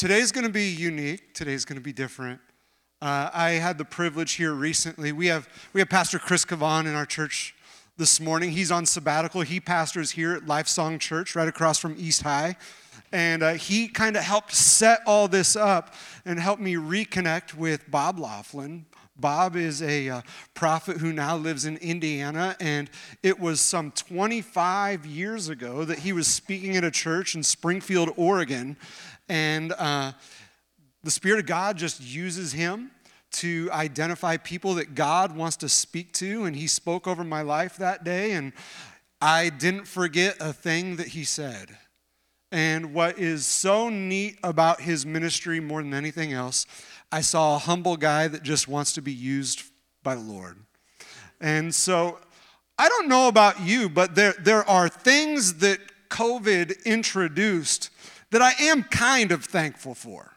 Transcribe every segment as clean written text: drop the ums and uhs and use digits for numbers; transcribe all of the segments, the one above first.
Today's going to be unique. Today's going to be different. I had the privilege here recently. We have Pastor Chris Cavan in our church this morning. He's on sabbatical. He pastors here at Lifesong Church right across from East High. And he kind of helped set all this up and helped me reconnect with Bob Laughlin. Bob is a prophet who now lives in Indiana, and it was some 25 years ago that he was speaking at a church in Springfield, Oregon, and the Spirit of God just uses him to identify people that God wants to speak to, and he spoke over my life that day, and I didn't forget a thing that he said. And what is so neat about his ministry more than anything else, I saw a humble guy that just wants to be used by the Lord. And so I don't know about you, but there are things that COVID introduced that I am kind of thankful for.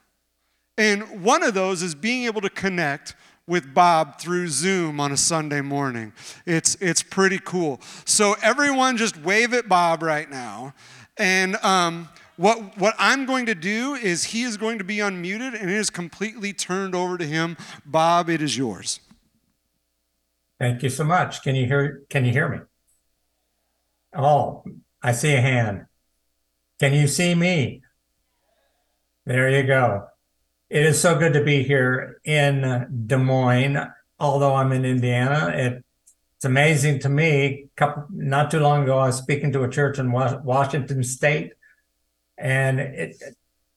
And one of those is being able to connect with Bob through Zoom on a Sunday morning. It's pretty cool. So everyone just wave at Bob right now. And what I'm going to do is he is going to be unmuted, and it is completely turned over to him. Bob, it is yours. Thank you so much. Can you hear me? Oh, I see a hand. Can you see me? There you go. It is so good to be here in Des Moines, although I'm in Indiana. It's amazing to me, not too long ago, I was speaking to a church in Washington State, and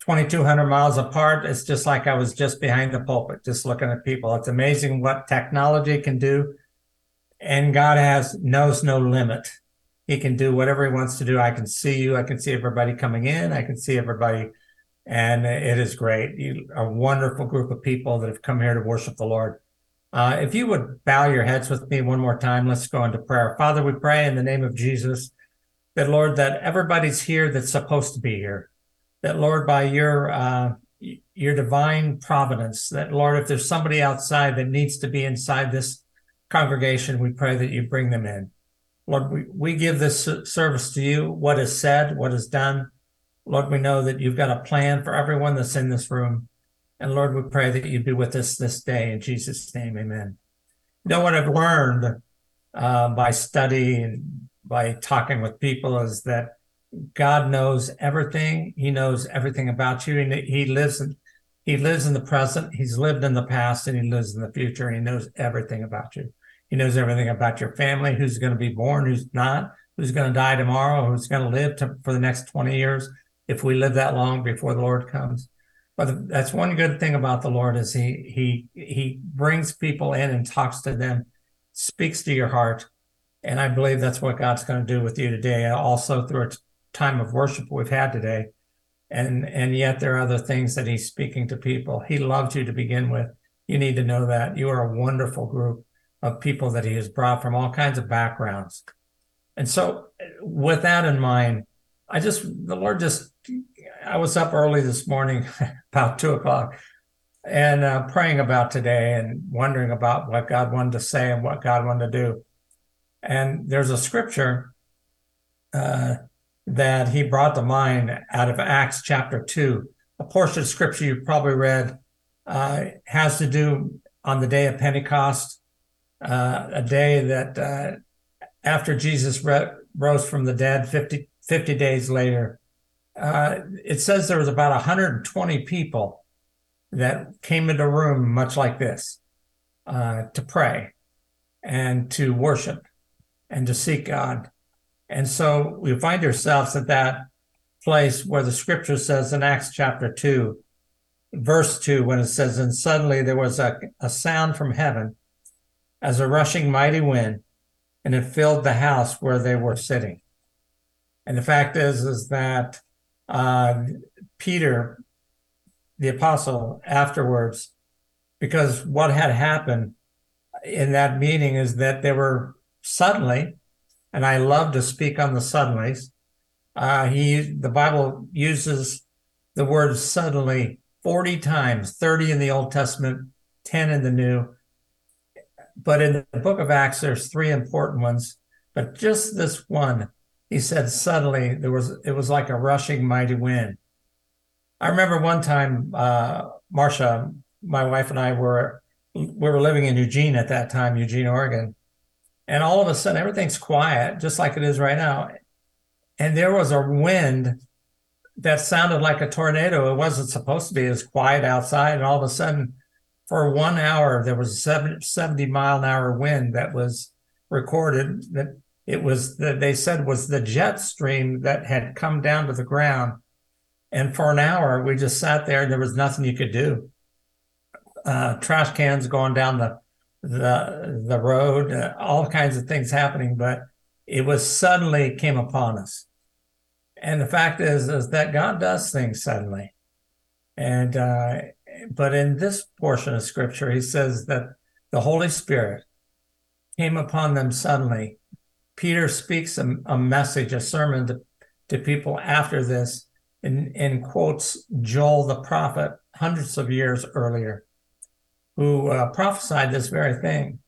2,200 miles apart, it's just like I was just behind the pulpit, just looking at people. It's amazing what technology can do, and God knows no limit. He can do whatever he wants to do. I can see you. I can see everybody coming in. I can see everybody, and it is great. A wonderful group of people that have come here to worship the Lord. If you would bow your heads with me one more time, let's go into prayer. Father, we pray in the name of Jesus that, Lord, that everybody's here that's supposed to be here, that, Lord, by your divine providence, that, Lord, if there's somebody outside that needs to be inside this congregation, we pray that you bring them in. Lord, we give this service to you, what is said, what is done. Lord, we know that you've got a plan for everyone that's in this room. And Lord, we pray that you be with us this day. In Jesus' name, amen. You know what I've learned by study and by talking with people is that God knows everything. He knows everything about you. And he lives in the present. He's lived in the past, and he lives in the future. And he knows everything about you. He knows everything about your family, who's going to be born, who's not, who's going to die tomorrow, who's going to live for the next 20 years, if we live that long before the Lord comes. But that's one good thing about the Lord is he brings people in and talks to them, speaks to your heart. And I believe that's what God's going to do with you today. And also through a time of worship we've had today. And yet there are other things that he's speaking to people. He loved you to begin with. You need to know that. You are a wonderful group of people that he has brought from all kinds of backgrounds. And so with that in mind, I was up early this morning, about 2:00, and praying about today and wondering about what God wanted to say and what God wanted to do. And there's a scripture that he brought to mind out of Acts chapter 2. A portion of scripture you probably read has to do on the day of Pentecost, a day that after Jesus rose from the dead 50 days later. It says there was about 120 people that came into a room much like this to pray and to worship and to seek God. And so we find ourselves at that place where the scripture says in Acts chapter 2, verse 2, when it says, and suddenly there was a sound from heaven as a rushing mighty wind, and it filled the house where they were sitting. And the fact is that Peter, the apostle, afterwards, because what had happened in that meeting is that they were suddenly, and I love to speak on the suddenlies, the Bible uses the word suddenly 40 times, 30 in the Old Testament, 10 in the New. But in the book of Acts, there's three important ones, but just this one. He said, suddenly, it was like a rushing mighty wind. I remember one time, Marcia, my wife, and I were living in Eugene at that time, Eugene, Oregon. And all of a sudden, everything's quiet, just like it is right now. And there was a wind that sounded like a tornado. It wasn't supposed to be. It was quiet outside. And all of a sudden, for 1 hour, there was a 70-mile-an-hour wind that was recorded. That it was, that they said, was the jet stream that had come down to the ground. And for an hour, we just sat there, and there was nothing you could do. Trash cans going down the road, all kinds of things happening, but it was suddenly came upon us. And the fact is that God does things suddenly. And but in this portion of Scripture, he says that the Holy Spirit came upon them suddenly. Peter speaks a message, a sermon to people after this, and quotes Joel the prophet hundreds of years earlier, who prophesied this very thing,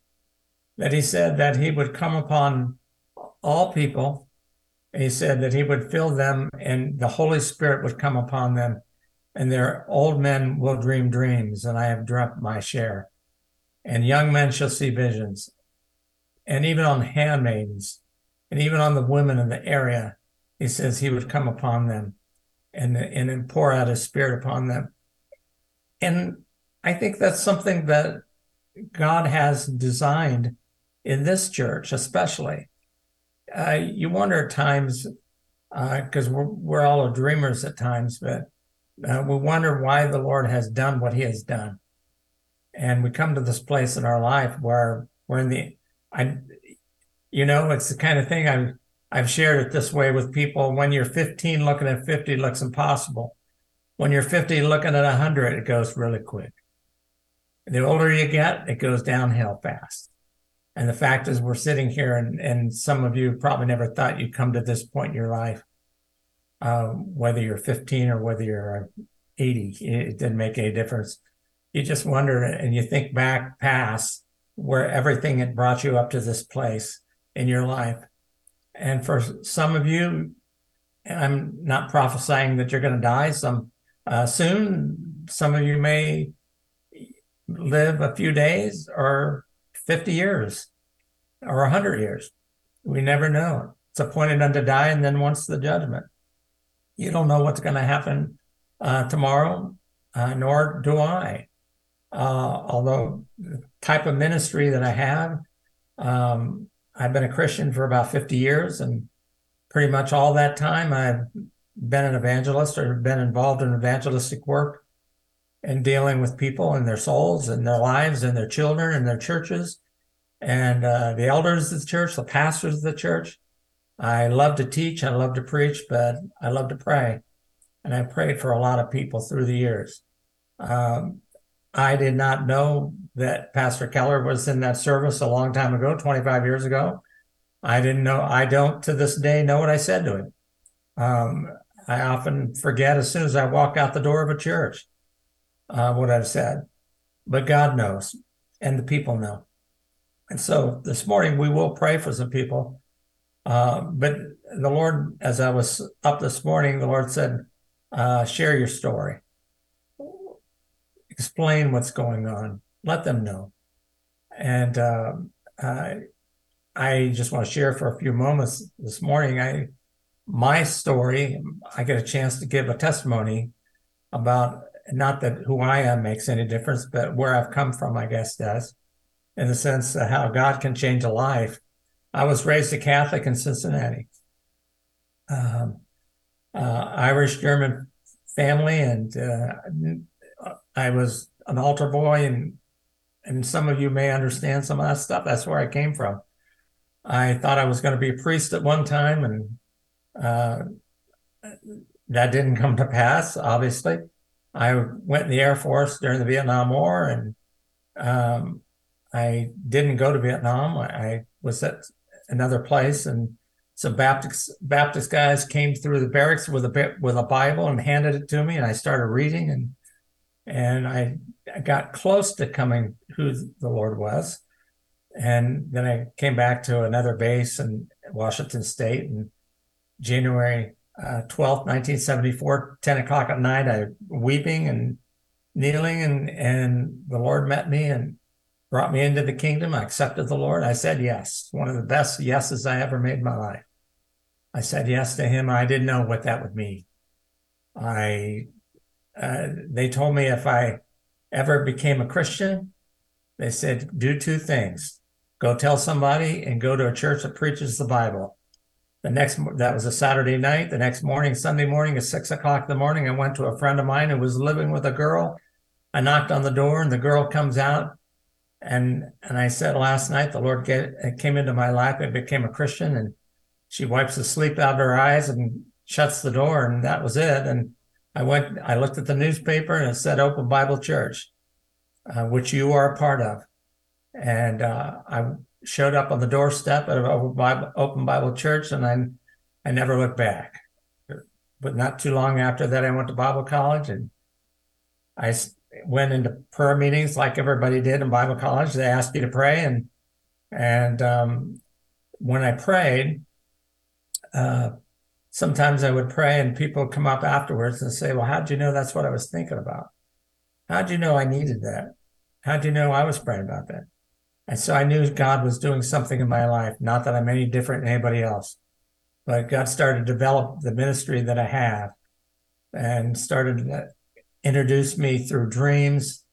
that he said that he would come upon all people. He said that he would fill them, and the Holy Spirit would come upon them, and their old men will dream dreams, and I have dreamt my share, and young men shall see visions, and even on handmaidens, and even on the women in the area, he says he would come upon them and then pour out his Spirit upon them. And I think that's something that God has designed in this church, especially. You wonder at times, because we're all dreamers at times, but we wonder why the Lord has done what he has done. And we come to this place in our life where we're in the, it's the kind of thing I've shared it this way with people. When you're 15, looking at 50 looks impossible. When you're 50, looking at 100, it goes really quick. The older you get, it goes downhill fast. And the fact is, we're sitting here, and some of you probably never thought you'd come to this point in your life, whether you're 15 or whether you're 80. It didn't make any difference. You just wonder, and you think back past where everything had brought you up to this place in your life. And for some of you, I'm not prophesying that you're going to die soon. Some of you may live a few days or 50 years or 100 years. We never know. It's appointed unto die, and then once the judgment. You don't know what's going to happen tomorrow, nor do I. Although the type of ministry that I have, I've been a Christian for about 50 years, and pretty much all that time I've been an evangelist or been involved in evangelistic work and dealing with people and their souls and their lives and their children and their churches and the elders of the church, the pastors of the church. I love to teach, I love to preach, but I love to pray. And I prayed for a lot of people through the years. I did not know that Pastor Keller was in that service a long time ago, 25 years ago. I didn't know. I don't to this day know what I said to him. I often forget as soon as I walk out the door of a church what I've said. But God knows, and the people know. And so this morning we will pray for some people. But the Lord, as I was up this morning, the Lord said, share your story. Explain what's going on. Let them know. And I just want to share for a few moments this morning. My story, I get a chance to give a testimony about, not that who I am makes any difference, but where I've come from, I guess, does, in the sense of how God can change a life. I was raised a Catholic in Cincinnati, Irish-German family, and I was an altar boy, and some of you may understand some of that stuff. That's where I came from. I thought I was going to be a priest at one time, and that didn't come to pass, obviously. I went in the Air Force during the Vietnam War, and I didn't go to Vietnam. I was at another place, and some Baptist guys came through the barracks with a Bible and handed it to me, and I started reading, and I got close to coming who the Lord was. And then I came back to another base in Washington State in January 12th, 1974, 10 o'clock at night, I weeping and kneeling, and the Lord met me and brought me into the kingdom. I accepted the Lord. I said yes. One of the best yeses I ever made in my life. I said yes to him. I didn't know what that would mean. They told me if I ever became a Christian, they said, do two things. Go tell somebody and go to a church that preaches the Bible. That was a Saturday night. The next morning, Sunday morning at 6 o'clock in the morning, I went to a friend of mine who was living with a girl. I knocked on the door and the girl comes out. And I said, last night, the Lord came into my life and became a Christian. And she wipes the sleep out of her eyes and shuts the door. And that was it. And I looked at the newspaper and it said Open Bible Church, which you are a part of. And I showed up on the doorstep at Open Bible Church, and I never looked back. But not too long after that, I went to Bible college, and I went into prayer meetings like everybody did in Bible college. They asked you to pray, and when I prayed, sometimes I would pray, and people would come up afterwards and say, well, how'd you know that's what I was thinking about? How'd you know I needed that? How'd you know I was praying about that? And so I knew God was doing something in my life, not that I'm any different than anybody else, but God started to develop the ministry that I have and started to introduce me through dreams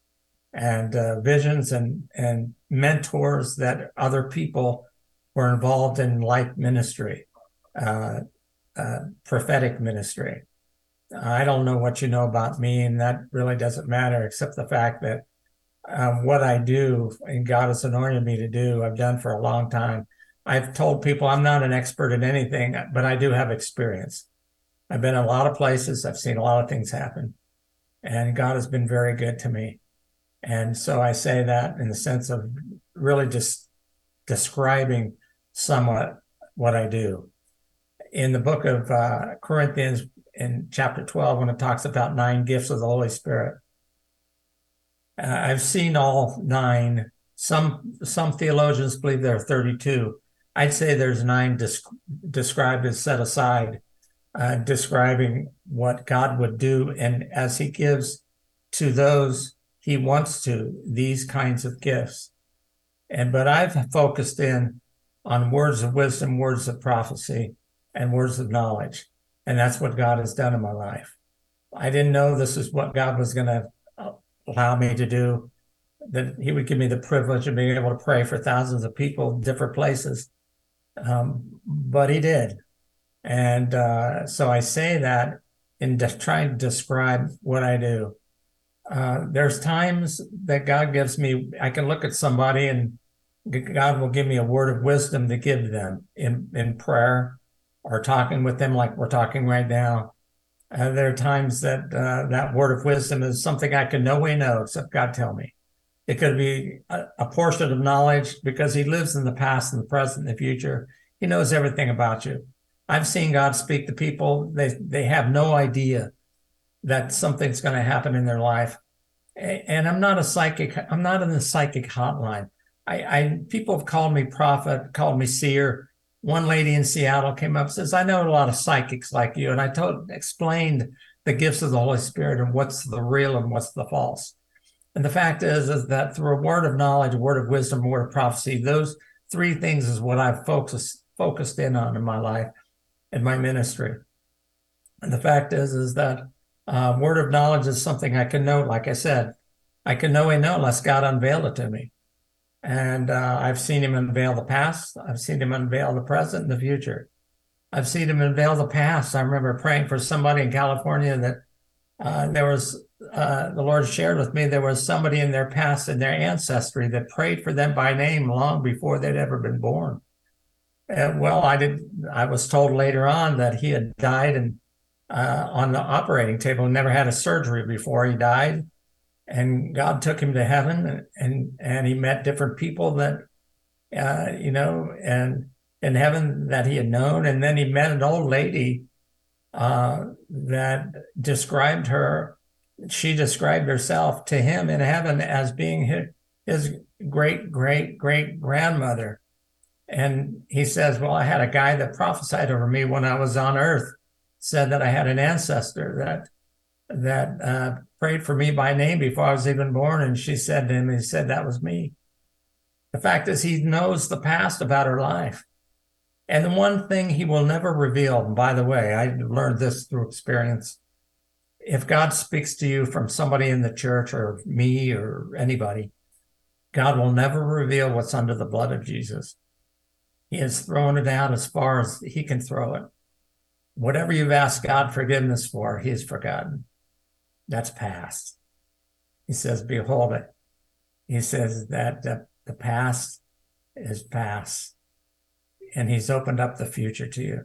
and visions and mentors that other people were involved in life ministry, prophetic ministry. I don't know what you know about me, and that really doesn't matter except the fact that what I do and God has anointed me to do, I've done for a long time. I've told people I'm not an expert in anything, but I do have experience. I've been a lot of places. I've seen a lot of things happen, and God has been very good to me. And so I say that in the sense of really just describing somewhat what I do. In the book of Corinthians in chapter 12, when it talks about 9 gifts of the Holy Spirit, I've seen all 9. Some theologians believe there are 32. I'd say there's 9 described as set aside, describing what God would do, and as he gives to those he wants to, these kinds of gifts. But I've focused in on words of wisdom, words of prophecy, and words of knowledge. And that's what God has done in my life. I didn't know this is what God was going to allow me to do, that he would give me the privilege of being able to pray for thousands of people, different places. But he did. And so I say that in trying to describe what I do. There's times that God gives me, I can look at somebody and God will give me a word of wisdom to give them in prayer or talking with them like we're talking right now. There are times that that word of wisdom is something I can no way know except God tell me. It could be a portion of knowledge because he lives in the past and the present and the future. He knows everything about you. I've seen God speak to people. They have no idea that something's going to happen in their life. And I'm not a psychic. I'm not in the psychic hotline. People have called me prophet, called me seer. One lady in Seattle came up and says, I know a lot of psychics like you. And I explained the gifts of the Holy Spirit and what's the real and what's the false. And the fact is that through a word of knowledge, a word of wisdom, a word of prophecy, those 3 things is what I've focused in on in my life and my ministry. And the fact is that word of knowledge is something I can know. Like I said, I can know and know unless God unveiled it to me. And I've seen him unveil the past. I've seen him unveil the present and the future. I've seen him unveil the past. I remember praying for somebody in California that there was, the Lord shared with me, there was somebody in their past and their ancestry that prayed for them by name long before they'd ever been born. I was told later on that he had died on the operating table, never had a surgery before he died. And God took him to heaven, and he met different people that, and in heaven that he had known. And then he met an old lady that described her. She described herself to him in heaven as being his great, great, great grandmother. And he says, well, I had a guy that prophesied over me when I was on earth, said that I had an ancestor that prayed for me by name before I was even born. And she said to him, he said, that was me. The fact is, he knows the past about her life. And the one thing he will never reveal, and by the way, I learned this through experience, if God speaks to you from somebody in the church or me or anybody, God will never reveal what's under the blood of Jesus. He has thrown it out as far as he can throw it. Whatever you've asked God forgiveness for, he has forgotten. That's past. He says, behold it. He says that the past is past, and he's opened up the future to you.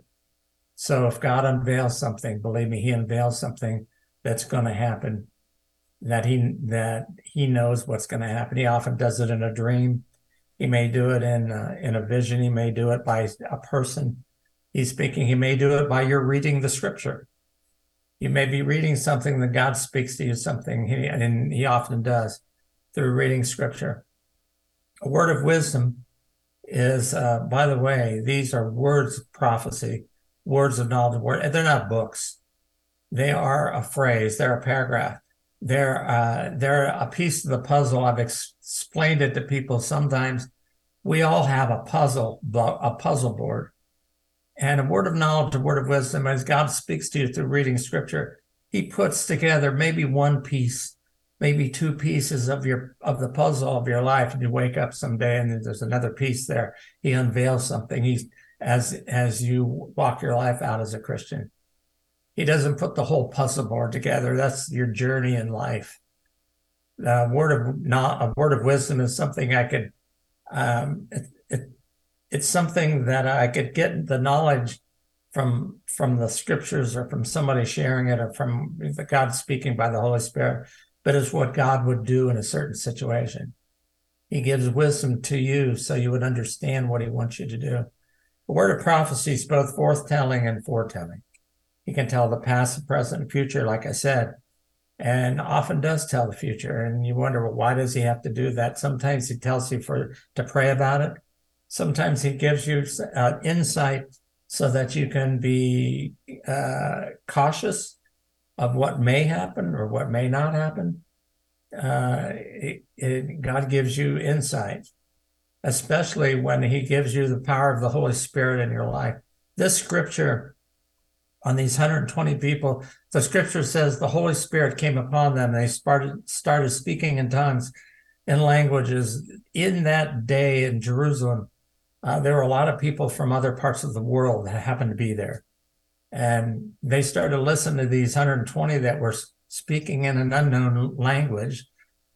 So if God unveils something, believe me, he unveils something that's going to happen, that he knows what's going to happen. He often does it in a dream. He may do it in a vision. He may do it by a person he's speaking. He may do it by your reading the scripture. You may be reading something that God speaks to you, and he often does through reading scripture. A word of wisdom is, by the way, these are words of prophecy, words of knowledge. They're not books. They are a phrase. They're a paragraph. They're a piece of the puzzle. I've explained it to people. Sometimes we all have a puzzle board, and a word of knowledge, a word of wisdom, as God speaks to you through reading scripture, he puts together maybe one piece, maybe two pieces of the puzzle of your life. And you wake up someday and there's another piece there. He unveils something. As you walk your life out as a Christian. He doesn't put the whole puzzle board together. That's your journey in life. A word of wisdom is something I could. It's something that I could get the knowledge from the scriptures or from somebody sharing it or from God speaking by the Holy Spirit. But it's what God would do in a certain situation. He gives wisdom to you so you would understand what he wants you to do. The word of prophecy is both forthtelling and foretelling. He can tell the past, present, and future, like I said, and often does tell the future. And you wonder, well, why does he have to do that? Sometimes he tells you to pray about it. Sometimes he gives you insight so that you can be cautious of what may happen or what may not happen. God gives you insight, especially when he gives you the power of the Holy Spirit in your life. This scripture on these 120 people, the scripture says the Holy Spirit came upon them. They started speaking in tongues and languages. In that day in Jerusalem, there were a lot of people from other parts of the world that happened to be there. And they started to listen to these 120 that were speaking in an unknown language,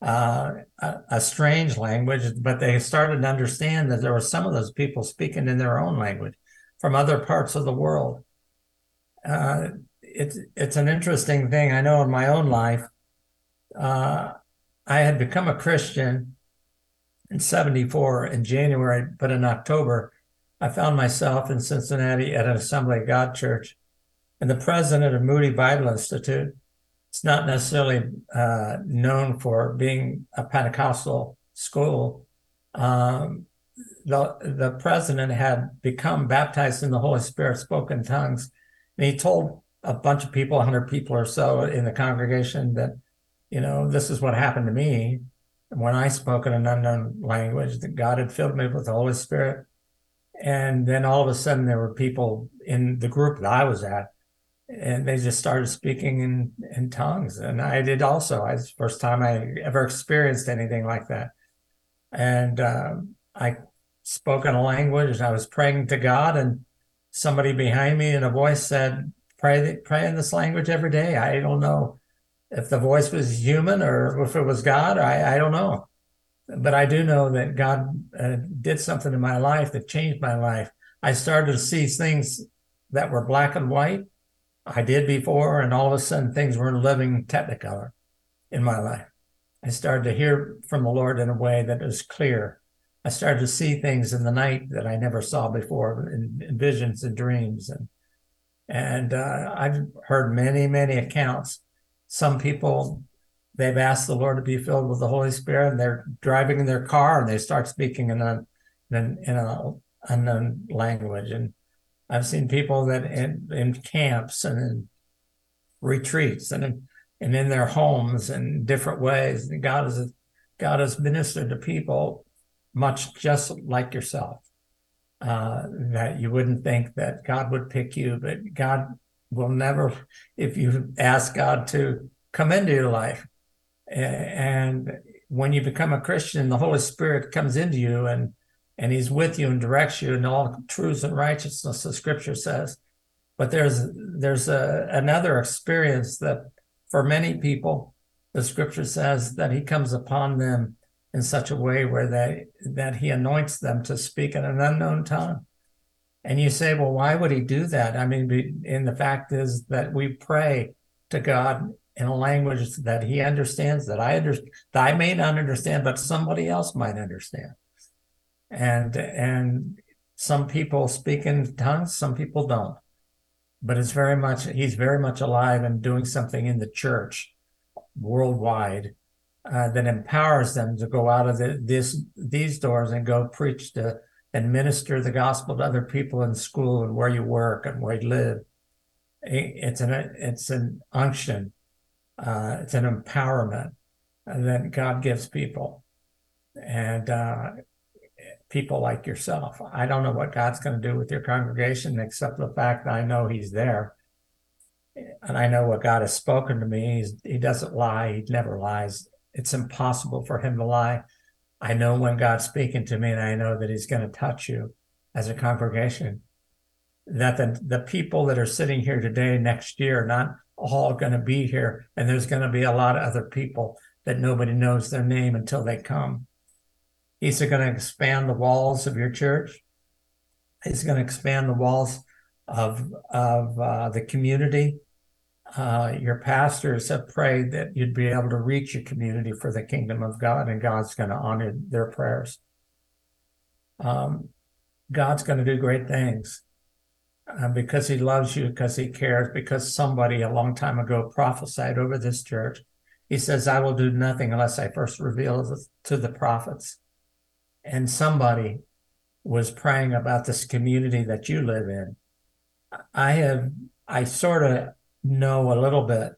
a strange language, but they started to understand that there were some of those people speaking in their own language from other parts of the world. It's an interesting thing. I know in my own life, I had become a Christian in 1974 in January, but in October, I found myself in Cincinnati at an Assembly of God Church, and the president of Moody Bible Institute is not necessarily known for being a Pentecostal school. The president had become baptized in the Holy Spirit, spoke in tongues, and he told a bunch of people, 100 people or so in the congregation, that, you know, this is what happened to me when I spoke in an unknown language, that God had filled me with the Holy Spirit. And then all of a sudden there were people in the group that I was at, and they just started speaking in tongues. And I did also. It's the first time I ever experienced anything like that. And I spoke in a language, and I was praying to God, and somebody behind me in a voice said, pray in this language every day. I don't know if the voice was human or if it was God. I don't know. But I do know that God did something in my life that changed my life. I started to see things that were black and white. I did before, and all of a sudden things were living technicolor in my life. I started to hear from the Lord in a way that was clear. I started to see things in the night that I never saw before, in visions and dreams. And I've heard many, many accounts. Some people, they've asked the Lord to be filled with the Holy Spirit, and they're driving in their car, and they start speaking in an unknown language. And I've seen people that in camps and in retreats and in their homes in different ways. And God has ministered to people much just like yourself, that you wouldn't think that God would pick you, but God will never, if you ask God to come into your life. And when you become a Christian, the Holy Spirit comes into you and he's with you and directs you in all truths and righteousness, the scripture says. But there's another experience that for many people, the scripture says that he comes upon them in such a way where that he anoints them to speak in an unknown tongue. And you say, well, why would he do that? I mean, and the fact is that we pray to God in a language that he understands, that I may not understand, but somebody else might understand. And some people speak in tongues, some people don't. But it's he's very much alive and doing something in the church worldwide that empowers them to go out of these doors and go preach to and minister the gospel to other people in school and where you work and where you live. It's an unction. It's an empowerment that God gives people and people like yourself. I don't know what God's going to do with your congregation, except the fact that I know he's there. And I know what God has spoken to me. He doesn't lie. He never lies. It's impossible for him to lie. I know when God's speaking to me, and I know that he's going to touch you as a congregation. That the people that are sitting here today, next year, not all going to be here, and there's going to be a lot of other people that nobody knows their name until they come. He's going to expand the walls of your church. He's going to expand the walls of the community. Your pastors have prayed that you'd be able to reach your community for the kingdom of God, and God's going to honor their prayers. God's going to do great things. Because he loves you, because he cares, because somebody a long time ago prophesied over this church. He says, I will do nothing unless I first reveal this to the prophets. And somebody was praying about this community that you live in. I sort of know a little bit,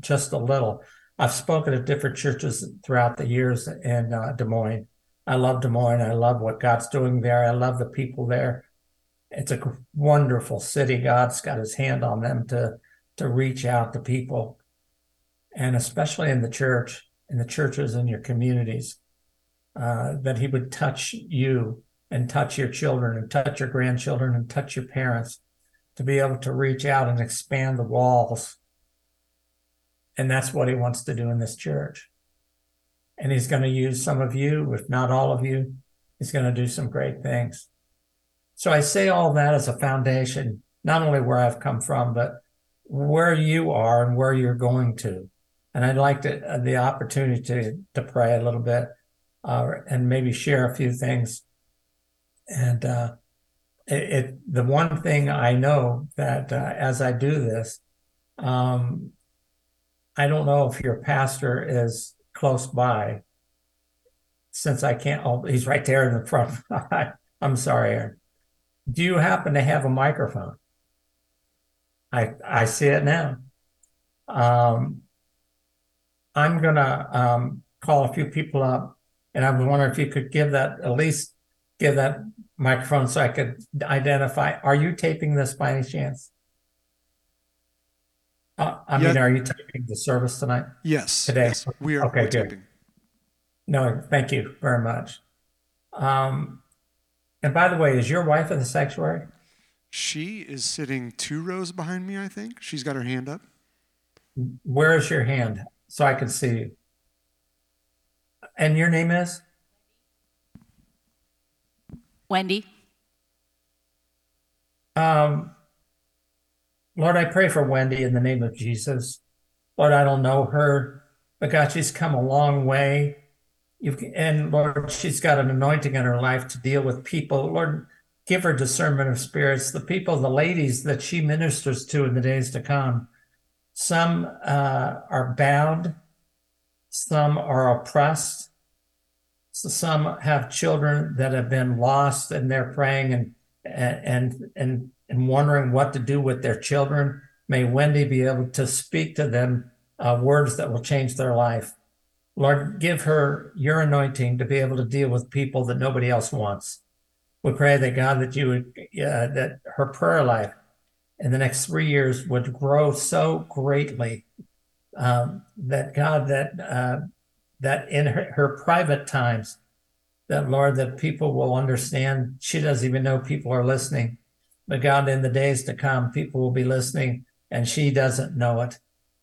just a little. I've spoken at different churches throughout the years in Des Moines. I love Des Moines. I love what God's doing there. I love the people there. It's a wonderful city. God's got his hand on them to reach out to people, and especially in the church, in the churches, in your communities, that he would touch you and touch your children and touch your grandchildren and touch your parents to be able to reach out and expand the walls. And that's what he wants to do in this church. And he's going to use some of you, if not all of you. He's going to do some great things. So I say all that as a foundation, not only where I've come from, but where you are and where you're going to. And I'd like the opportunity to pray a little bit and maybe share a few things. And the one thing I know that as I do this, I don't know if your pastor is close by, since I can't. Oh, he's right there in the front. I'm sorry, Aaron. Do you happen to have a microphone? I see it now. I'm going to call a few people up, and I was wondering if you could give that microphone so I could identify. Are you taping this by any chance? I mean, are you taping the service tonight? Yes. Today? Yes, we are. Okay, good. Taping. No, thank you very much. And by the way, is your wife in the sanctuary? She is sitting 2 rows behind me, I think. She's got her hand up. Where is your hand? So I can see you. And your name is? Wendy. Lord, I pray for Wendy in the name of Jesus. Lord, I don't know her, but God, she's come a long way. And Lord, she's got an anointing in her life to deal with people. Lord, give her discernment of spirits, the people, the ladies that she ministers to in the days to come. Some are bound. Some are oppressed. Some have children that have been lost, and they're praying and and wondering what to do with their children, may Wendy be able to speak to them words that will change their life. Lord, give her your anointing to be able to deal with people that nobody else wants. We pray that God, that you would, that her prayer life in the next 3 years would grow so greatly that God, that in her private times, that Lord, that people will understand. She doesn't even know people are listening, but God, in the days to come, people will be listening and she doesn't know it.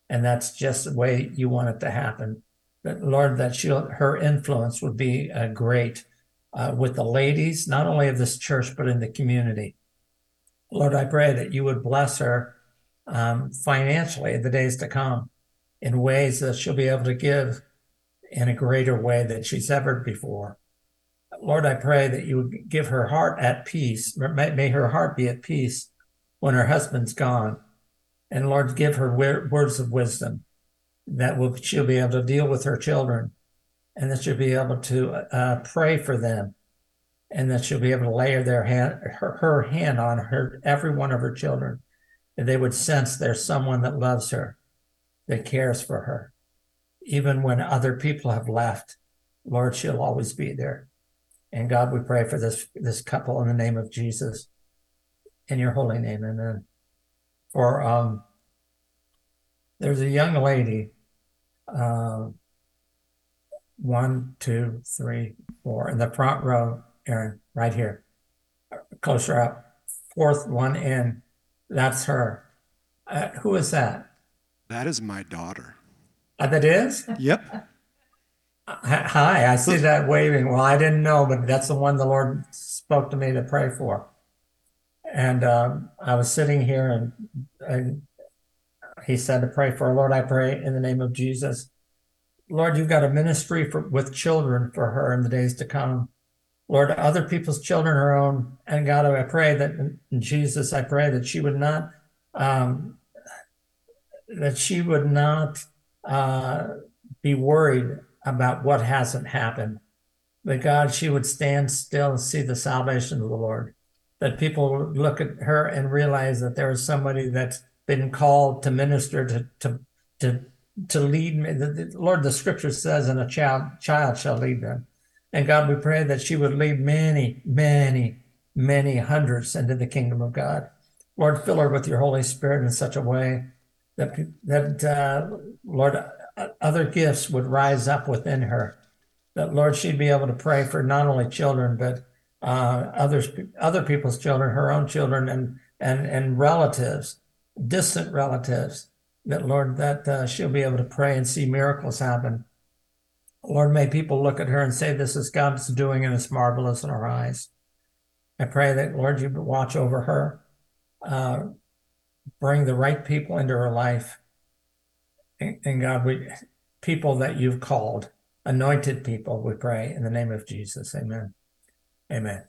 And that's just the way you want it to happen. But Lord, that her influence would be great with the ladies, not only of this church, but in the community. Lord, I pray that you would bless her financially in the days to come in ways that she'll be able to give in a greater way than she's ever before. Lord, I pray that you would give her heart at peace. May her heart be at peace when her husband's gone. And Lord, give her words of wisdom that she'll be able to deal with her children, and that she'll be able to pray for them, and that she'll be able to lay her hand on every one of her children, and they would sense there's someone that loves her, that cares for her. Even when other people have left, Lord, she'll always be there. And God, we pray for this couple in the name of Jesus, in your holy name, amen. For there's a young lady, 1, 2, 3, 4, in the front row, Aaron, right here, closer up, fourth one in, that's her. Who is that? That is my daughter. That is? Yep. Hi, I see that waving. Well, I didn't know, but that's the one the Lord spoke to me to pray for. And I was sitting here and he said to pray for her. Lord, I pray in the name of Jesus. Lord, you've got a ministry with children for her in the days to come. Lord, other people's children, her own. And God, I pray that in Jesus, I pray that she would not, be worried about what hasn't happened. But God, she would stand still and see the salvation of the Lord. That people would look at her and realize that there is somebody that's been called to minister, to lead me. Lord, the scripture says, and a child shall lead them. And God, we pray that she would lead many, many, many hundreds into the kingdom of God. Lord, fill her with your Holy Spirit in such a way that Lord, other gifts would rise up within her. That, Lord, she'd be able to pray for not only children, but other people's children, her own children, and relatives, distant relatives. That, Lord, that she'll be able to pray and see miracles happen. Lord, may people look at her and say, this is God's doing and it's marvelous in our eyes. I pray that, Lord, you watch over her, bring the right people into her life. And God, people that you've called, anointed people, we pray in the name of Jesus. Amen. Amen.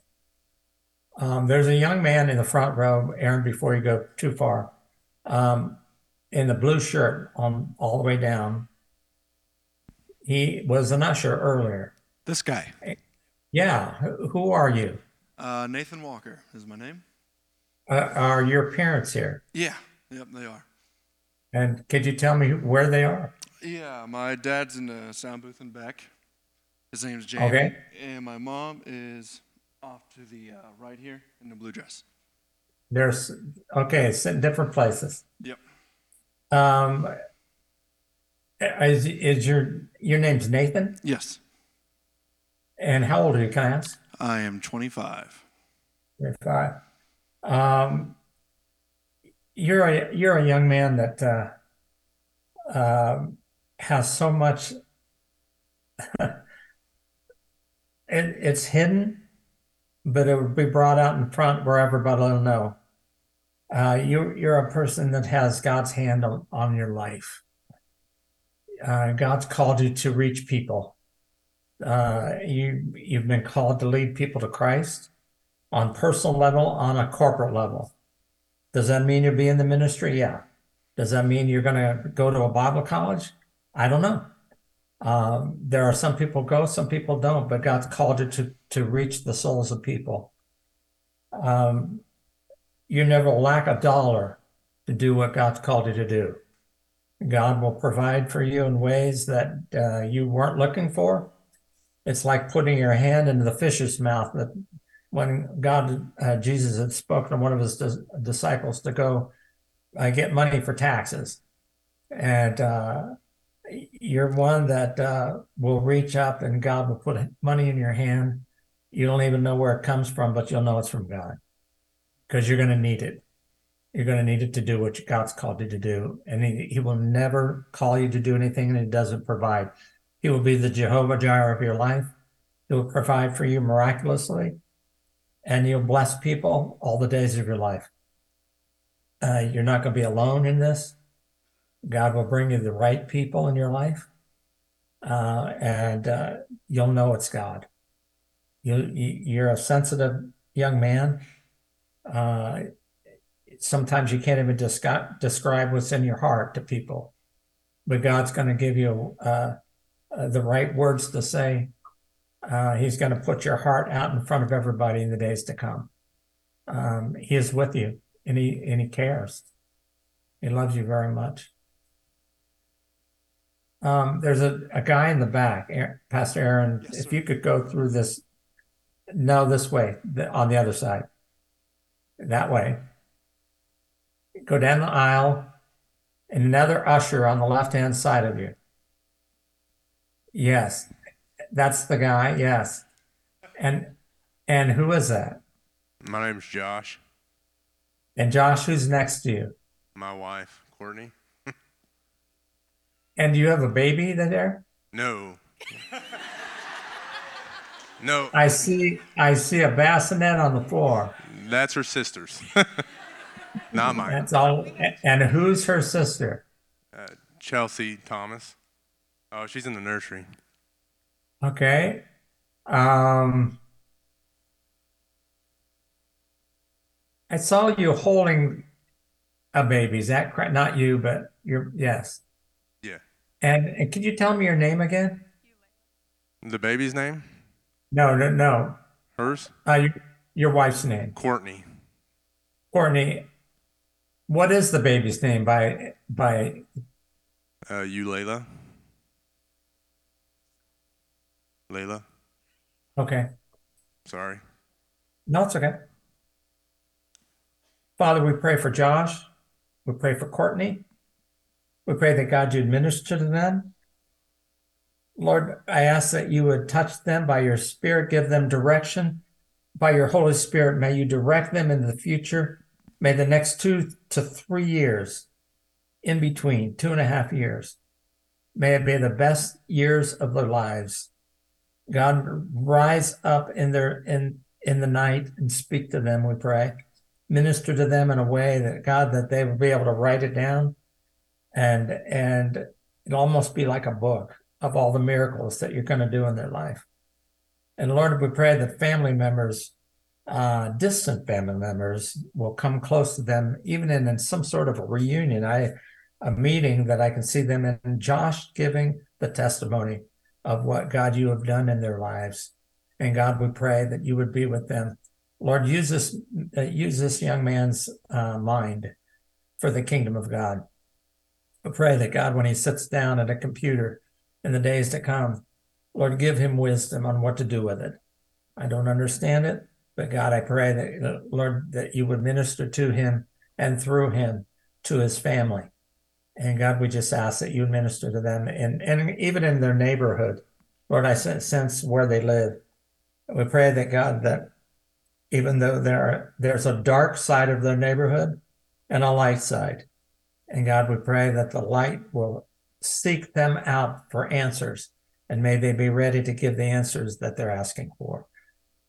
There's a young man in the front row, Aaron, before you go too far, in the blue shirt on all the way down. He was an usher earlier. This guy. Yeah. Who are you? Nathan Walker is my name. Are your parents here? Yeah. Yep, they are. And could you tell me where they are? Yeah, my dad's in the sound booth in back. His name's James. Okay. And my mom is off to the right here in the blue dress. It's in different places. Yep. Is your name's Nathan? Yes. And how old are you, can I ask? I am 25. 25. You're a young man that has so much. It's hidden, but it would be brought out in front where everybody will know. You're a person that has God's hand on your life. God's called you to reach people. You've been called to lead people to Christ on personal level, on a corporate level. Does that mean you'll be in the ministry? Yeah. Does that mean you're going to go to a Bible college? I don't know. There are some people go, some people don't, but God's called you to reach the souls of people. you never lack a dollar to do what God's called you to do. God will provide for you in ways that you weren't looking for. It's like putting your hand into the fish's mouth. That when God, Jesus had spoken to one of his disciples to go get money for taxes. And you're one that will reach up and God will put money in your hand. You don't even know where it comes from, but you'll know it's from God because you're going to need it. You're going to need it to do what God's called you to do. And he will never call you to do anything that he doesn't provide. He will be the Jehovah Jireh of your life. He will provide for you miraculously. And you'll bless people all the days of your life. You're not going to be alone in this. God will bring you the right people in your life. And you'll know it's God. You're a sensitive young man. Sometimes you can't even describe what's in your heart to people, but God's going to give you the right words to say. He's going to put your heart out in front of everybody in the days to come. He is with you, and he cares. He loves you very much. There's a guy in the back, Pastor Aaron. Yes, if you could go through this, no, this way, on the other side, that way. Go down the aisle, and another usher on the left-hand side of you. Yes, that's the guy, yes. And who is that? My name's Josh. And Josh, who's next to you? My wife, Courtney. And do you have a baby there? No. No. I see a bassinet on the floor. That's her sister's. Not mine. That's all. And who's her sister? Chelsea Thomas. Oh, she's in the nursery. Okay. I saw you holding a baby. Is that correct? Not you, but you're, yes. Yeah. And could you tell me your name again? The baby's name? No. Hers? Your wife's name. Courtney. What is the baby's name by you, Layla? Layla? Okay. Sorry. No, it's okay. Father, we pray for Josh. We pray for Courtney. We pray that God you administer to them. Lord, I ask that you would touch them by your Spirit, give them direction. By your Holy Spirit, may you direct them into the future. May the next 2 to 3 years, in between 2.5 years, may it be the best years of their lives. God, rise up in the night and speak to them, we pray. Minister to them in a way that, God, that they will be able to write it down and it'll almost be like a book of all the miracles that you're going to do in their life. And Lord, we pray that family members, distant family members will come close to them, even in some sort of a reunion, a meeting that I can see them in, and Josh giving the testimony of what, God, you have done in their lives. And God, we pray that you would be with them. Lord, use this young man's mind for the kingdom of God. We pray that, God, when he sits down at a computer in the days to come, Lord, give him wisdom on what to do with it. I don't understand it. But God, I pray that, Lord, that you would minister to him and through him to his family. And God, we just ask that you minister to them and even in their neighborhood. Lord, I sense where they live. We pray that, God, that even though there's a dark side of their neighborhood and a light side. And God, we pray that the light will seek them out for answers. And may they be ready to give the answers that they're asking for,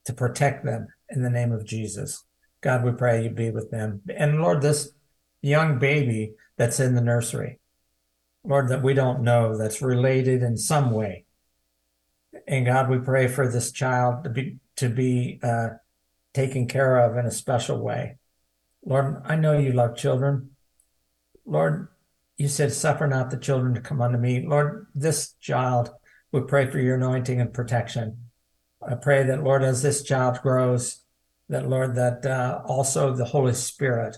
to protect them in the name of Jesus. God, we pray you be with them. And Lord, this young baby that's in the nursery, Lord, that we don't know, that's related in some way. And God, we pray for this child to be taken care of in a special way. Lord, I know you love children. Lord, you said, suffer not the children to come unto me. Lord, this child, we pray for your anointing and protection. I pray that, Lord, as this child grows, that, Lord, that also the Holy Spirit,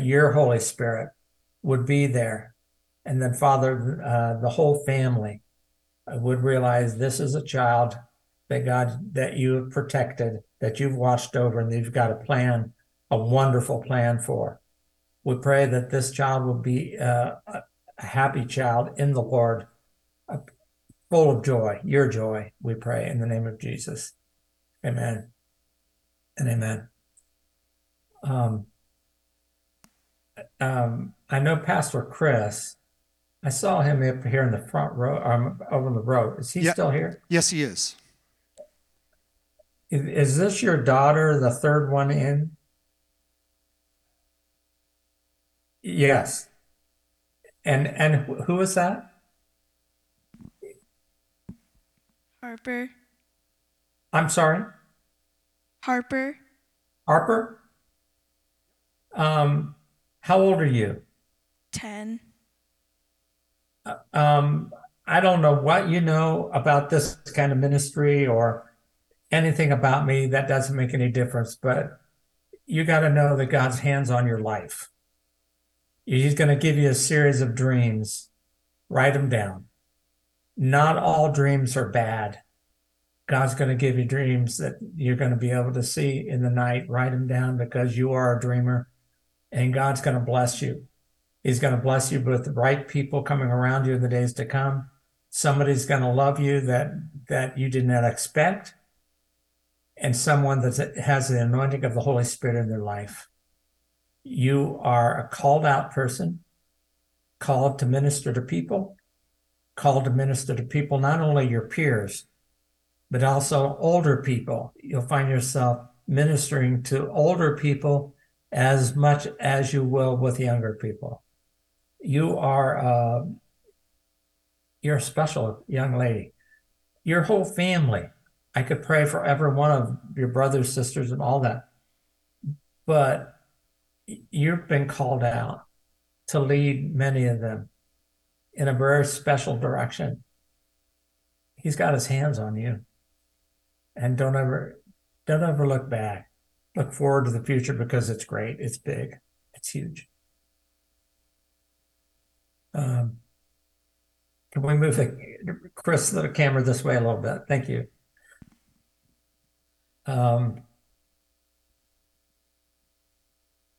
your Holy Spirit would be there. And then, Father, the whole family would realize this is a child that, God, that you have protected, that you've watched over, and that you've got a plan, a wonderful plan for. We pray that this child will be a happy child in the Lord, full of joy, your joy, we pray in the name of Jesus. Amen and amen. I know Pastor Chris, I saw him up here in the front row, over on the road. Is he still here? Yes, he is. Is this your daughter, the third one in? Yes. And who is that? Harper. I'm sorry? Harper. Harper? How old are you? 10. I don't know what you know about this kind of ministry or anything about me. That doesn't make any difference, but you got to know that God's hands on your life. He's going to give you a series of dreams. Write them down. Not all dreams are bad. God's going to give you dreams that you're going to be able to see in the night. Write them down because you are a dreamer. And God's going to bless you. He's going to bless you with the right people coming around you in the days to come. Somebody's going to love you that you did not expect. And someone that has the anointing of the Holy Spirit in their life. You are a called out person, called to minister to people, not only your peers, but also older people. You'll find yourself ministering to older people as much as you will with younger people. You are you're a special young lady. Your whole family, I could pray for every one of your brothers, sisters, and all that. But you've been called out to lead many of them in a very special direction. He's got his hands on you. And don't ever look back. Look forward to the future because it's great. It's big. It's huge. Can we move the camera this way a little bit? Thank you.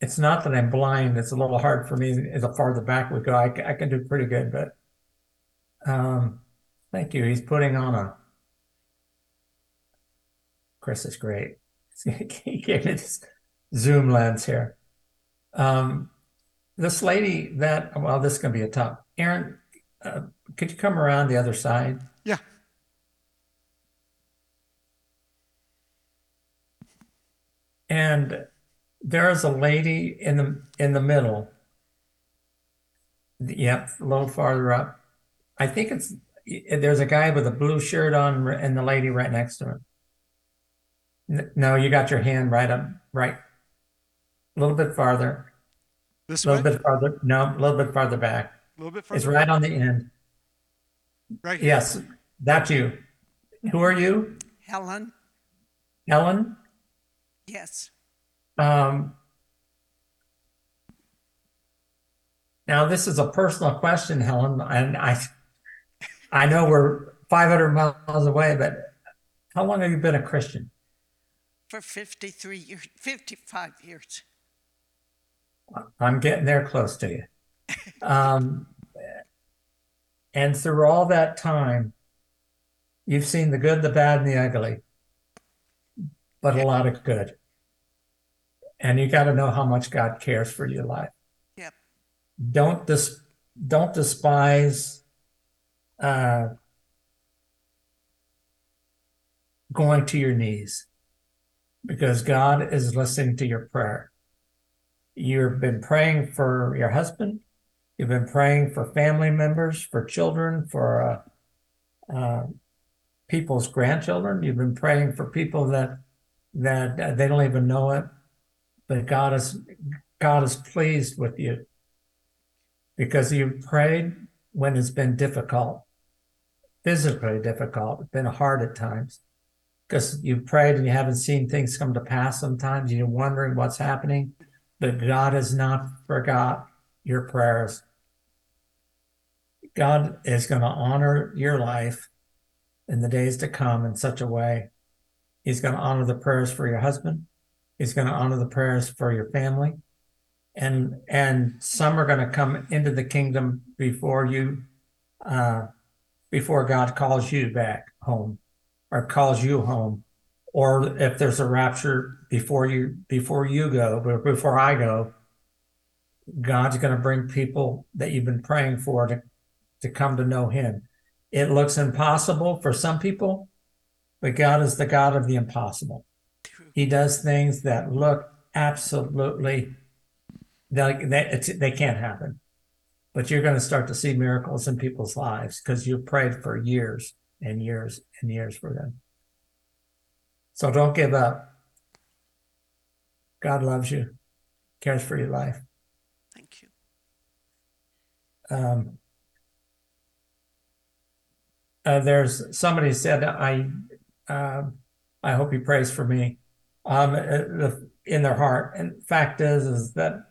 It's not that I'm blind. It's a little hard for me. The farther back we go, I can do pretty good. But thank you. He's putting on Chris is great. He gave me this Zoom lens here. This lady this is going to be a top. Aaron, could you come around the other side? Yeah. And there is a lady in the middle. Yep, a little farther up. I think there's a guy with a blue shirt on and the lady right next to him. No, you got your hand right up, right. A little bit farther. This way? A little bit farther. No, a little bit farther back. A little bit farther. It's right back on the end. Right. Yes, that's you. Who are you? Helen. Helen? Yes. Now this is a personal question, Helen, and I know we're 500 miles away, but how long have you been a Christian? For 55 years. I'm getting there close to you. And through all that time, you've seen the good, the bad, and the ugly, but a lot of good. And you got to know how much God cares for your life. Yep. Don't despise going to your knees. Because God is listening to your prayer. You've been praying for your husband. You've been praying for family members, for children, for people's grandchildren. You've been praying for people that they don't even know it, but God is pleased with you because you prayed when it's been difficult, physically difficult, been hard at times. because you prayed and you haven't seen things come to pass sometimes, and you're wondering what's happening, but God has not forgot your prayers. God is going to honor your life in the days to come in such a way. He's going to honor the prayers for your husband. He's going to honor the prayers for your family. And some are going to come into the kingdom before you, before God calls you back home or calls you home. Or if there's a rapture before I go, God's going to bring people that you've been praying for to come to know him. It looks impossible for some people, but God is the God of the impossible. He does things that look absolutely like they can't happen. But you're going to start to see miracles in people's lives because you've prayed for years and years and years for them. So don't give up. God loves you, cares for your life. Thank you. There's somebody said, I hope he prays for me, in their heart. And fact is that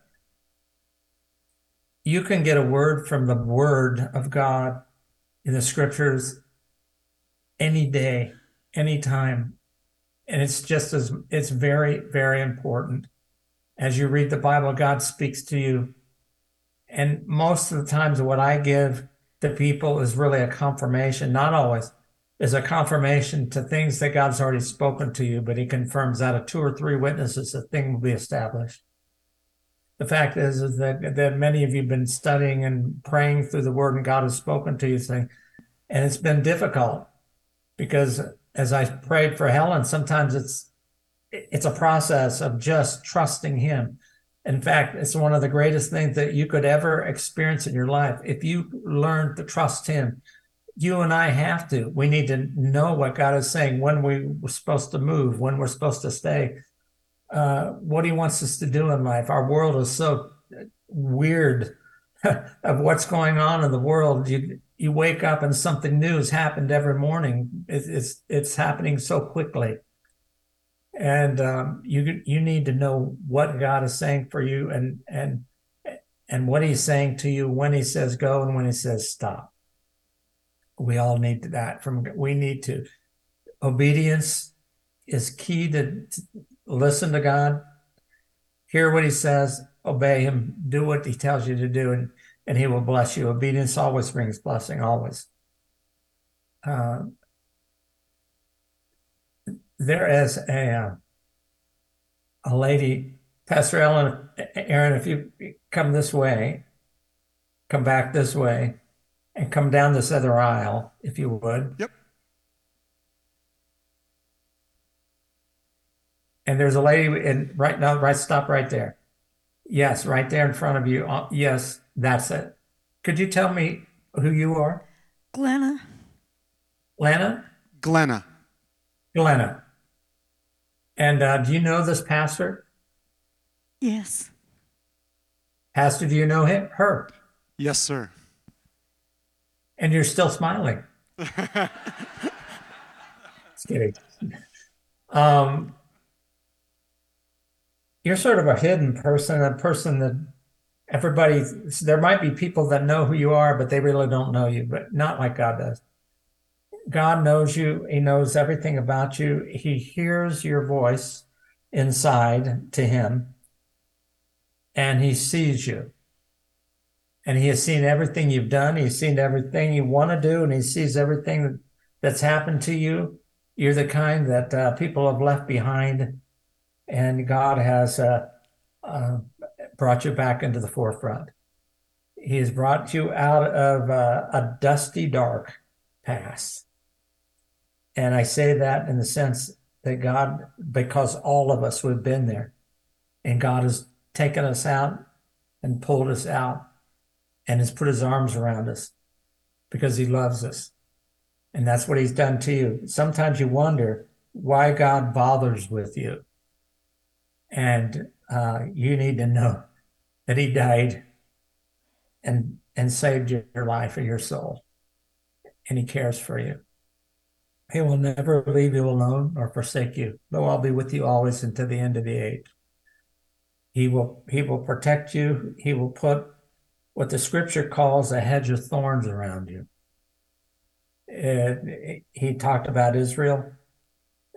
you can get a word from the Word of God in the Scriptures any day, any time. And it's very, very important. As you read the Bible, God speaks to you. And most of the times what I give to people is really a confirmation, not always, is a confirmation to things that God's already spoken to you, but he confirms out of two or three witnesses, a thing will be established. The fact is that many of you have been studying and praying through the Word, and God has spoken to you, saying, and it's been difficult because as I prayed for Helen, sometimes it's a process of just trusting him. In fact, it's one of the greatest things that you could ever experience in your life. If you learn to trust him, you and I have to. We need to know what God is saying, when we're supposed to move, when we're supposed to stay, what he wants us to do in life. Our world is so weird of what's going on in the world. You wake up and something new has happened every morning. It's happening so quickly. And you need to know what God is saying for you and what he's saying to you when he says go and when he says stop. We all need that. We need to. Obedience is key to listen to God, hear what he says, obey him, do what he tells you to do, and he will bless you. Obedience always brings blessing, always. There is a lady, Pastor Ellen, Aaron, if you come back this way, and come down this other aisle, if you would. Yep. And there's a lady, and right now, stop right there. Yes, right there in front of you. Yes, that's it. Could you tell me who you are? Glenna. Glenna? Glenna. Glenna. And do you know this pastor? Yes. Pastor, do you know him? Her? Yes, sir. And you're still smiling. Just kidding. You're sort of a hidden person, a person that there might be people that know who you are, but they really don't know you, but not like God does. God knows you. He knows everything about you. He hears your voice inside to him, and he sees you. And he has seen everything you've done. He's seen everything you want to do, and he sees everything that's happened to you. You're the kind that people have left behind, and God has brought you back into the forefront. He has brought you out of a dusty, dark past. And I say that in the sense that God, because all of us, we've been there, and God has taken us out and pulled us out. And has put his arms around us because he loves us. And that's what he's done to you. Sometimes you wonder why God bothers with you. And you need to know that he died and saved your life or your soul. And he cares for you. He will never leave you alone or forsake you, though I'll be with you always until the end of the age. He will protect you. He will put what the scripture calls a hedge of thorns around you. He talked about Israel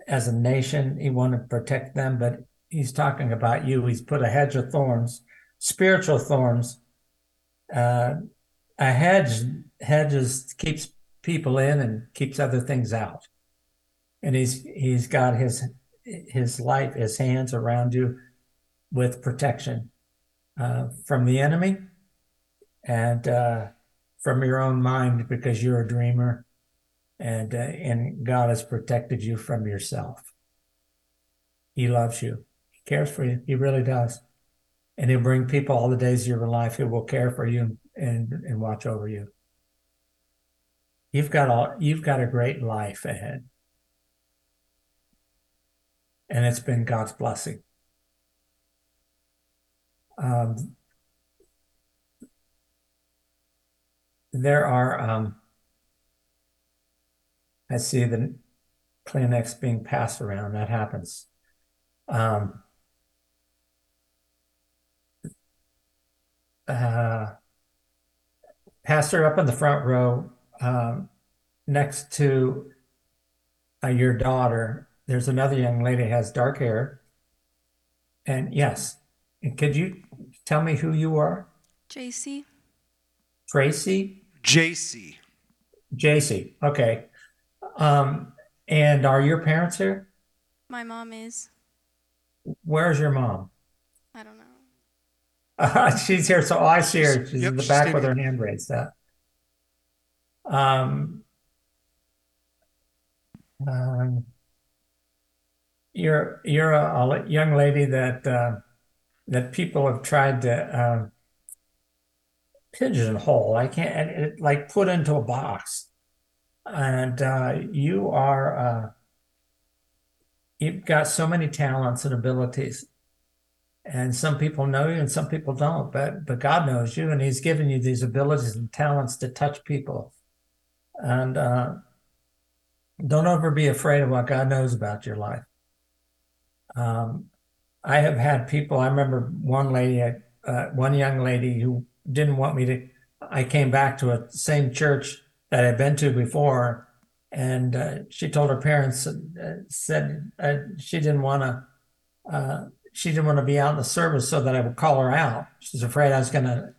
as a nation. He wanted to protect them, but he's talking about you. He's put a hedge of thorns, spiritual thorns. A hedge keeps people in and keeps other things out. And he's got his life, his hands around you with protection from the enemy and from your own mind, because you're a dreamer, and God has protected you from yourself. He loves you. He cares for you. He really does. And he'll bring people all the days of your life who will care for you and watch over you. You've got a great life ahead. And it's been God's blessing. There are, I see the Kleenex being passed around. That happens. Pastor up in the front row, next to your daughter, there's another young lady who has dark hair. And yes, could you tell me who you are? JC. Tracy? JC. JC, okay. And are your parents here? My mom is. Where's your mom? I don't know. She's here, so I see her. She's in the back with her hand raised up. You're a young lady that that people have tried to pigeonhole. I can't put into a box, and you are you've got so many talents and abilities. And some people know you and some people don't, but God knows you, and he's given you these abilities and talents to touch people. And don't ever be afraid of what God knows about your life. I have had people, I remember one young lady who didn't want me to, I came back to a same church that I'd been to before, and she told her parents, said she didn't want to be out in the service, so that I would call her out. She's afraid I was going to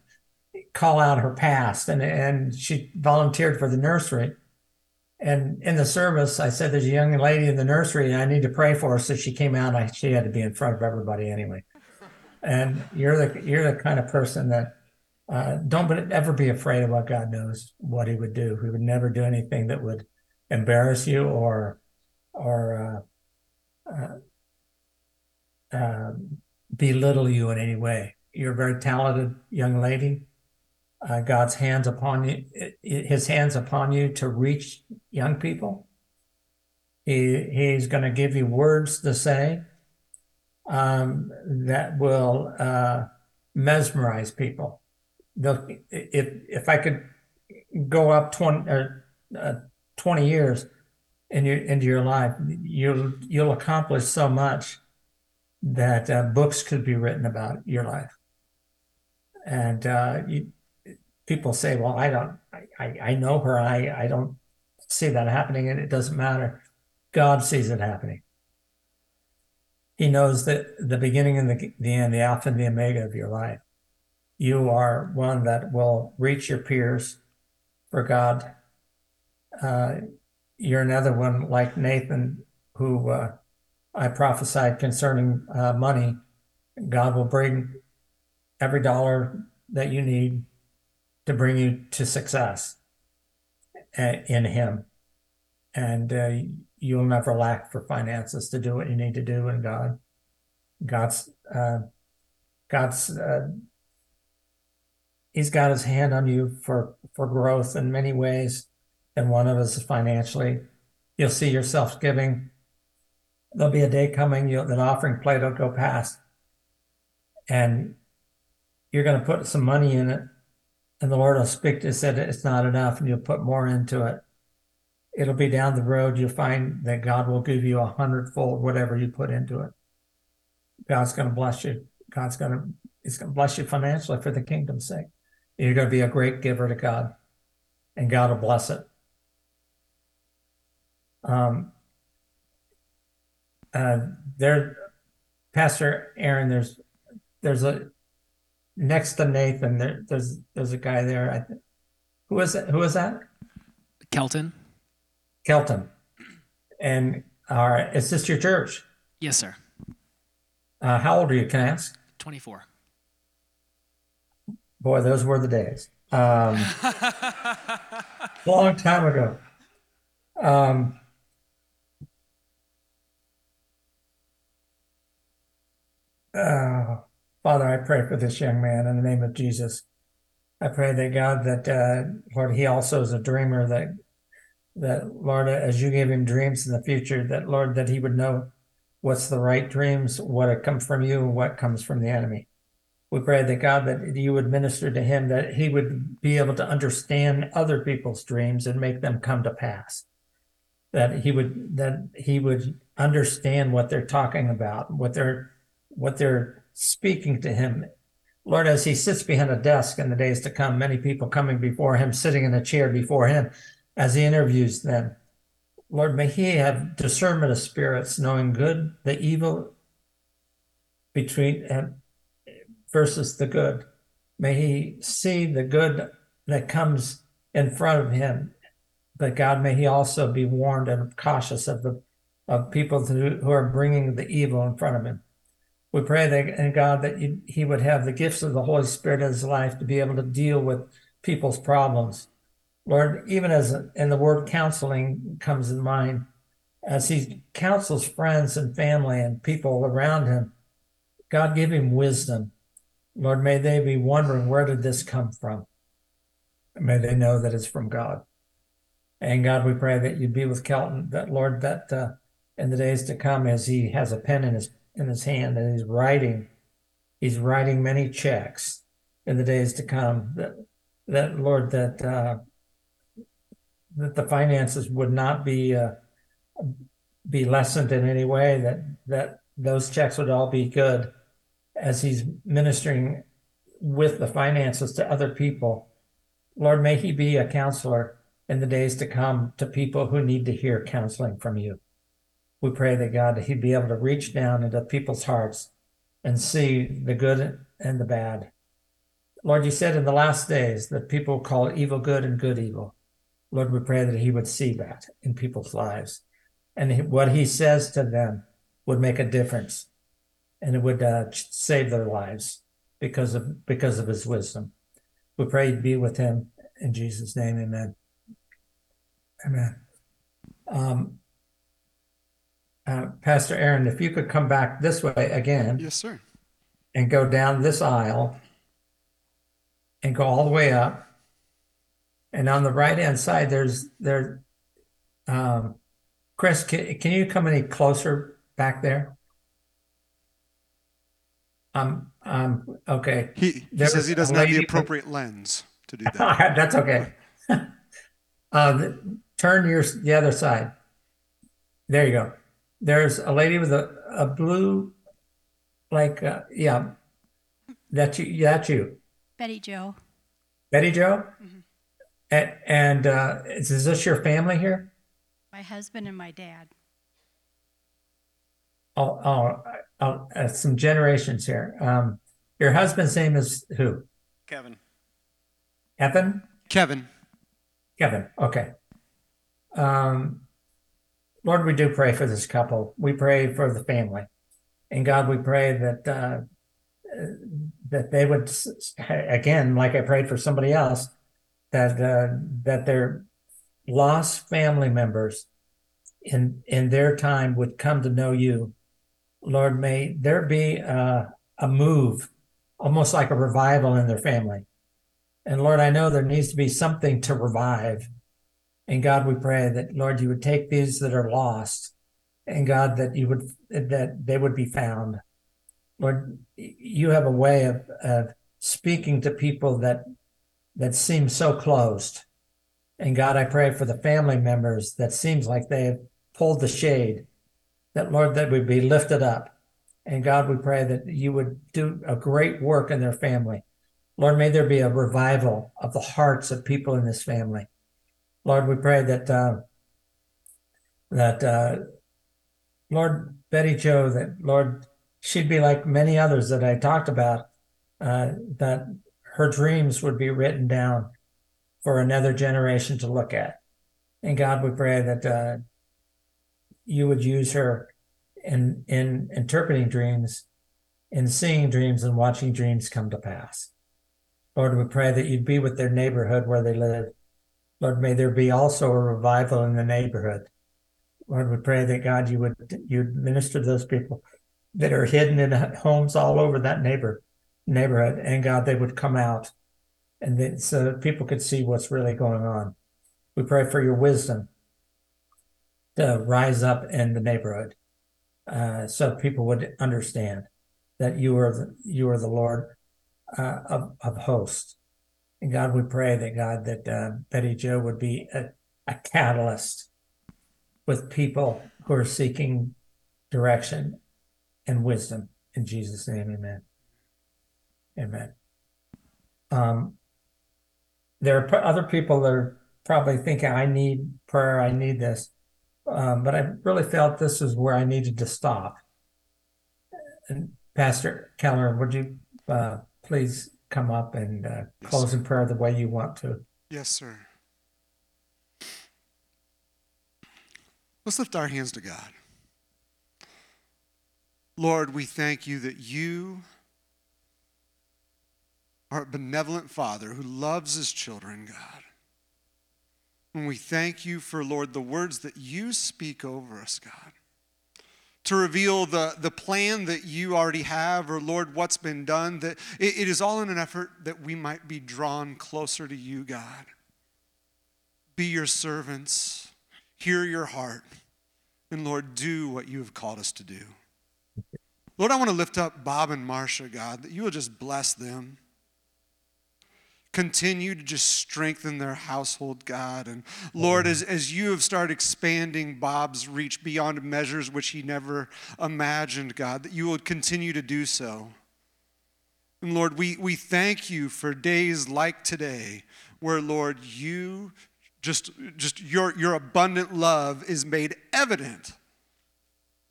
call out her past. And she volunteered for the nursery. And in the service, I said, there's a young lady in the nursery and I need to pray for her. So she came out, and she had to be in front of everybody anyway. And you're the kind of person that don't ever be afraid of what God knows, what he would do. He would never do anything that would embarrass you or belittle you in any way. You're a very talented young lady. God's hands upon you, his hands upon you to reach young people. He's going to give you words to say that will mesmerize people. If I could go up 20 years into your life, you'll accomplish so much that books could be written about your life. And people say, well, I know her, I don't see that happening, and it doesn't matter. God sees it happening. He knows that the beginning and the end, the alpha and the omega of your life. You are one that will reach your peers for God. You're another one like Nathan, who I prophesied concerning money. God will bring every dollar that you need to bring you to success in him. And you'll never lack for finances to do what you need to do in God. He's got his hand on you for growth in many ways. And one of us is financially. You'll see yourself giving. There'll be a day coming, that offering plate will go past, and you're going to put some money in it, and the Lord will speak to you, said it's not enough, and you'll put more into it. it'll be down the road. You'll find that God will give you 100-fold whatever you put into it. God's going to bless you. It's going to bless you financially for the kingdom's sake. You're going to be a great giver to God, and God will bless it. Pastor Aaron, there's a next to Nathan. There's a guy there. I think who is that? Kelton. And all right, is this your church? Yes, sir. How old are you? Can I ask? 24. Boy, those were the days. Long time ago. Father, I pray for this young man in the name of Jesus. I pray that God, that Lord, he also is a dreamer. That Lord, as you gave him dreams in the future, that Lord, that he would know what's the right dreams, what comes from you, and what comes from the enemy. We pray that God, that you would minister to him, that he would be able to understand other people's dreams and make them come to pass. That he would understand what they're talking about, what they're speaking to him. Lord, as he sits behind a desk in the days to come, many people coming before him, sitting in a chair before him as he interviews them. Lord, may he have discernment of spirits, knowing good, the evil between versus the good. May he see the good that comes in front of him. But God, may he also be warned and cautious of people who are bringing the evil in front of him. We pray that, and God, that he would have the gifts of the Holy Spirit in his life to be able to deal with people's problems. Lord, even as in the word counseling comes in mind, as he counsels friends and family and people around him, God, give him wisdom. Lord, may they be wondering, where did this come from? May they know that it's from God. And God, we pray that you'd be with Kelton, that Lord, that in the days to come, as he has a pen in his hand, and he's writing many checks in the days to come, that Lord, that the finances would not be lessened in any way, that those checks would all be good, as he's ministering with the finances to other people. Lord, may he be a counselor in the days to come to people who need to hear counseling from you. We pray that, God, he'd be able to reach down into people's hearts and see the good and the bad. Lord, you said in the last days that people call evil good and good evil. Lord, we pray that he would see that in people's lives. And what he says to them would make a difference, and it would save their lives because of his wisdom. We pray you'd be with him. In Jesus' name, amen. Amen. Pastor Aaron, if you could come back this way again. Yes, sir. And go down this aisle and go all the way up. And on the right-hand side, Chris, can you come any closer back there? Okay. He says he doesn't have the appropriate lens to do that. That's okay. Turn the other side. There you go. There's a lady with a blue, that's you. Betty Jo. Betty Jo? Mm-hmm. And is this your family here? My husband and my dad. Oh, some generations here. Your husband's name is who? Kevin. Evan? Kevin. Kevin, okay. Lord, we do pray for this couple. We pray for the family. And God, we pray that that they would, again, like I prayed for somebody else, that their lost family members in their time would come to know you. Lord, may there be a move, almost like a revival in their family. And Lord, I know there needs to be something to revive. And God, we pray that, Lord, you would take these that are lost, and God, that they would be found. Lord, you have a way of speaking to people that seem so closed, And God, I pray for the family members that seems like they have pulled the shade, that, Lord, that would be lifted up. And God, we pray that you would do a great work in their family. Lord, may there be a revival of the hearts of people in this family. Lord, we pray that, Lord, Betty Jo, that, Lord, she'd be like many others that I talked about, that her dreams would be written down for another generation to look at. And God, we pray that you would use her in interpreting dreams, in seeing dreams and watching dreams come to pass. Lord, we pray that you'd be with their neighborhood where they live. Lord, may there be also a revival in the neighborhood. Lord, we pray that, God, you'd minister to those people that are hidden in homes all over that neighborhood. And, God, they would come out and then, so that people could see what's really going on. We pray for your wisdom to rise up in the neighborhood, so people would understand that you are the Lord of hosts. And, God, we pray that, God, that Betty Jo would be a catalyst with people who are seeking direction and wisdom. In Jesus' name, amen. Amen. There are other people that are probably thinking, I need prayer, I need this. But I really felt this is where I needed to stop. And Pastor Keller, would you please come up and close in prayer the way you want to? Yes, sir. Let's lift our hands to God. Lord, we thank you that you are a benevolent Father who loves his children, God. And we thank you for, Lord, the words that you speak over us, God, to reveal the plan that you already have, or, Lord, what's been done, that it is all in an effort that we might be drawn closer to you, God. Be your servants. Hear your heart, and, Lord, do what you have called us to do. Lord, I want to lift up Bob and Marcia, God, that you will just bless them. Continue to just strengthen their household, God. And, Lord, as you have started expanding Bob's reach beyond measures which he never imagined, God, that you will continue to do so. And, Lord, we thank you for days like today where, Lord, you just your abundant love is made evident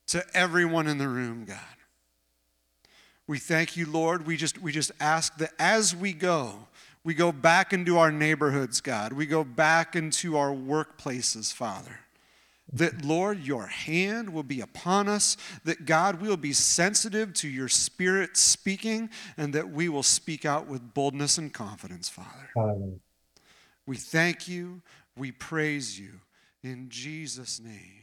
to everyone in the room, God. We thank you, Lord. We just ask that as we go back into our neighborhoods, God. We go back into our workplaces, Father. That, Lord, your hand will be upon us. That, God, we will be sensitive to your Spirit speaking, and that we will speak out with boldness and confidence, Father. Hallelujah. We thank you. We praise you. In Jesus' name.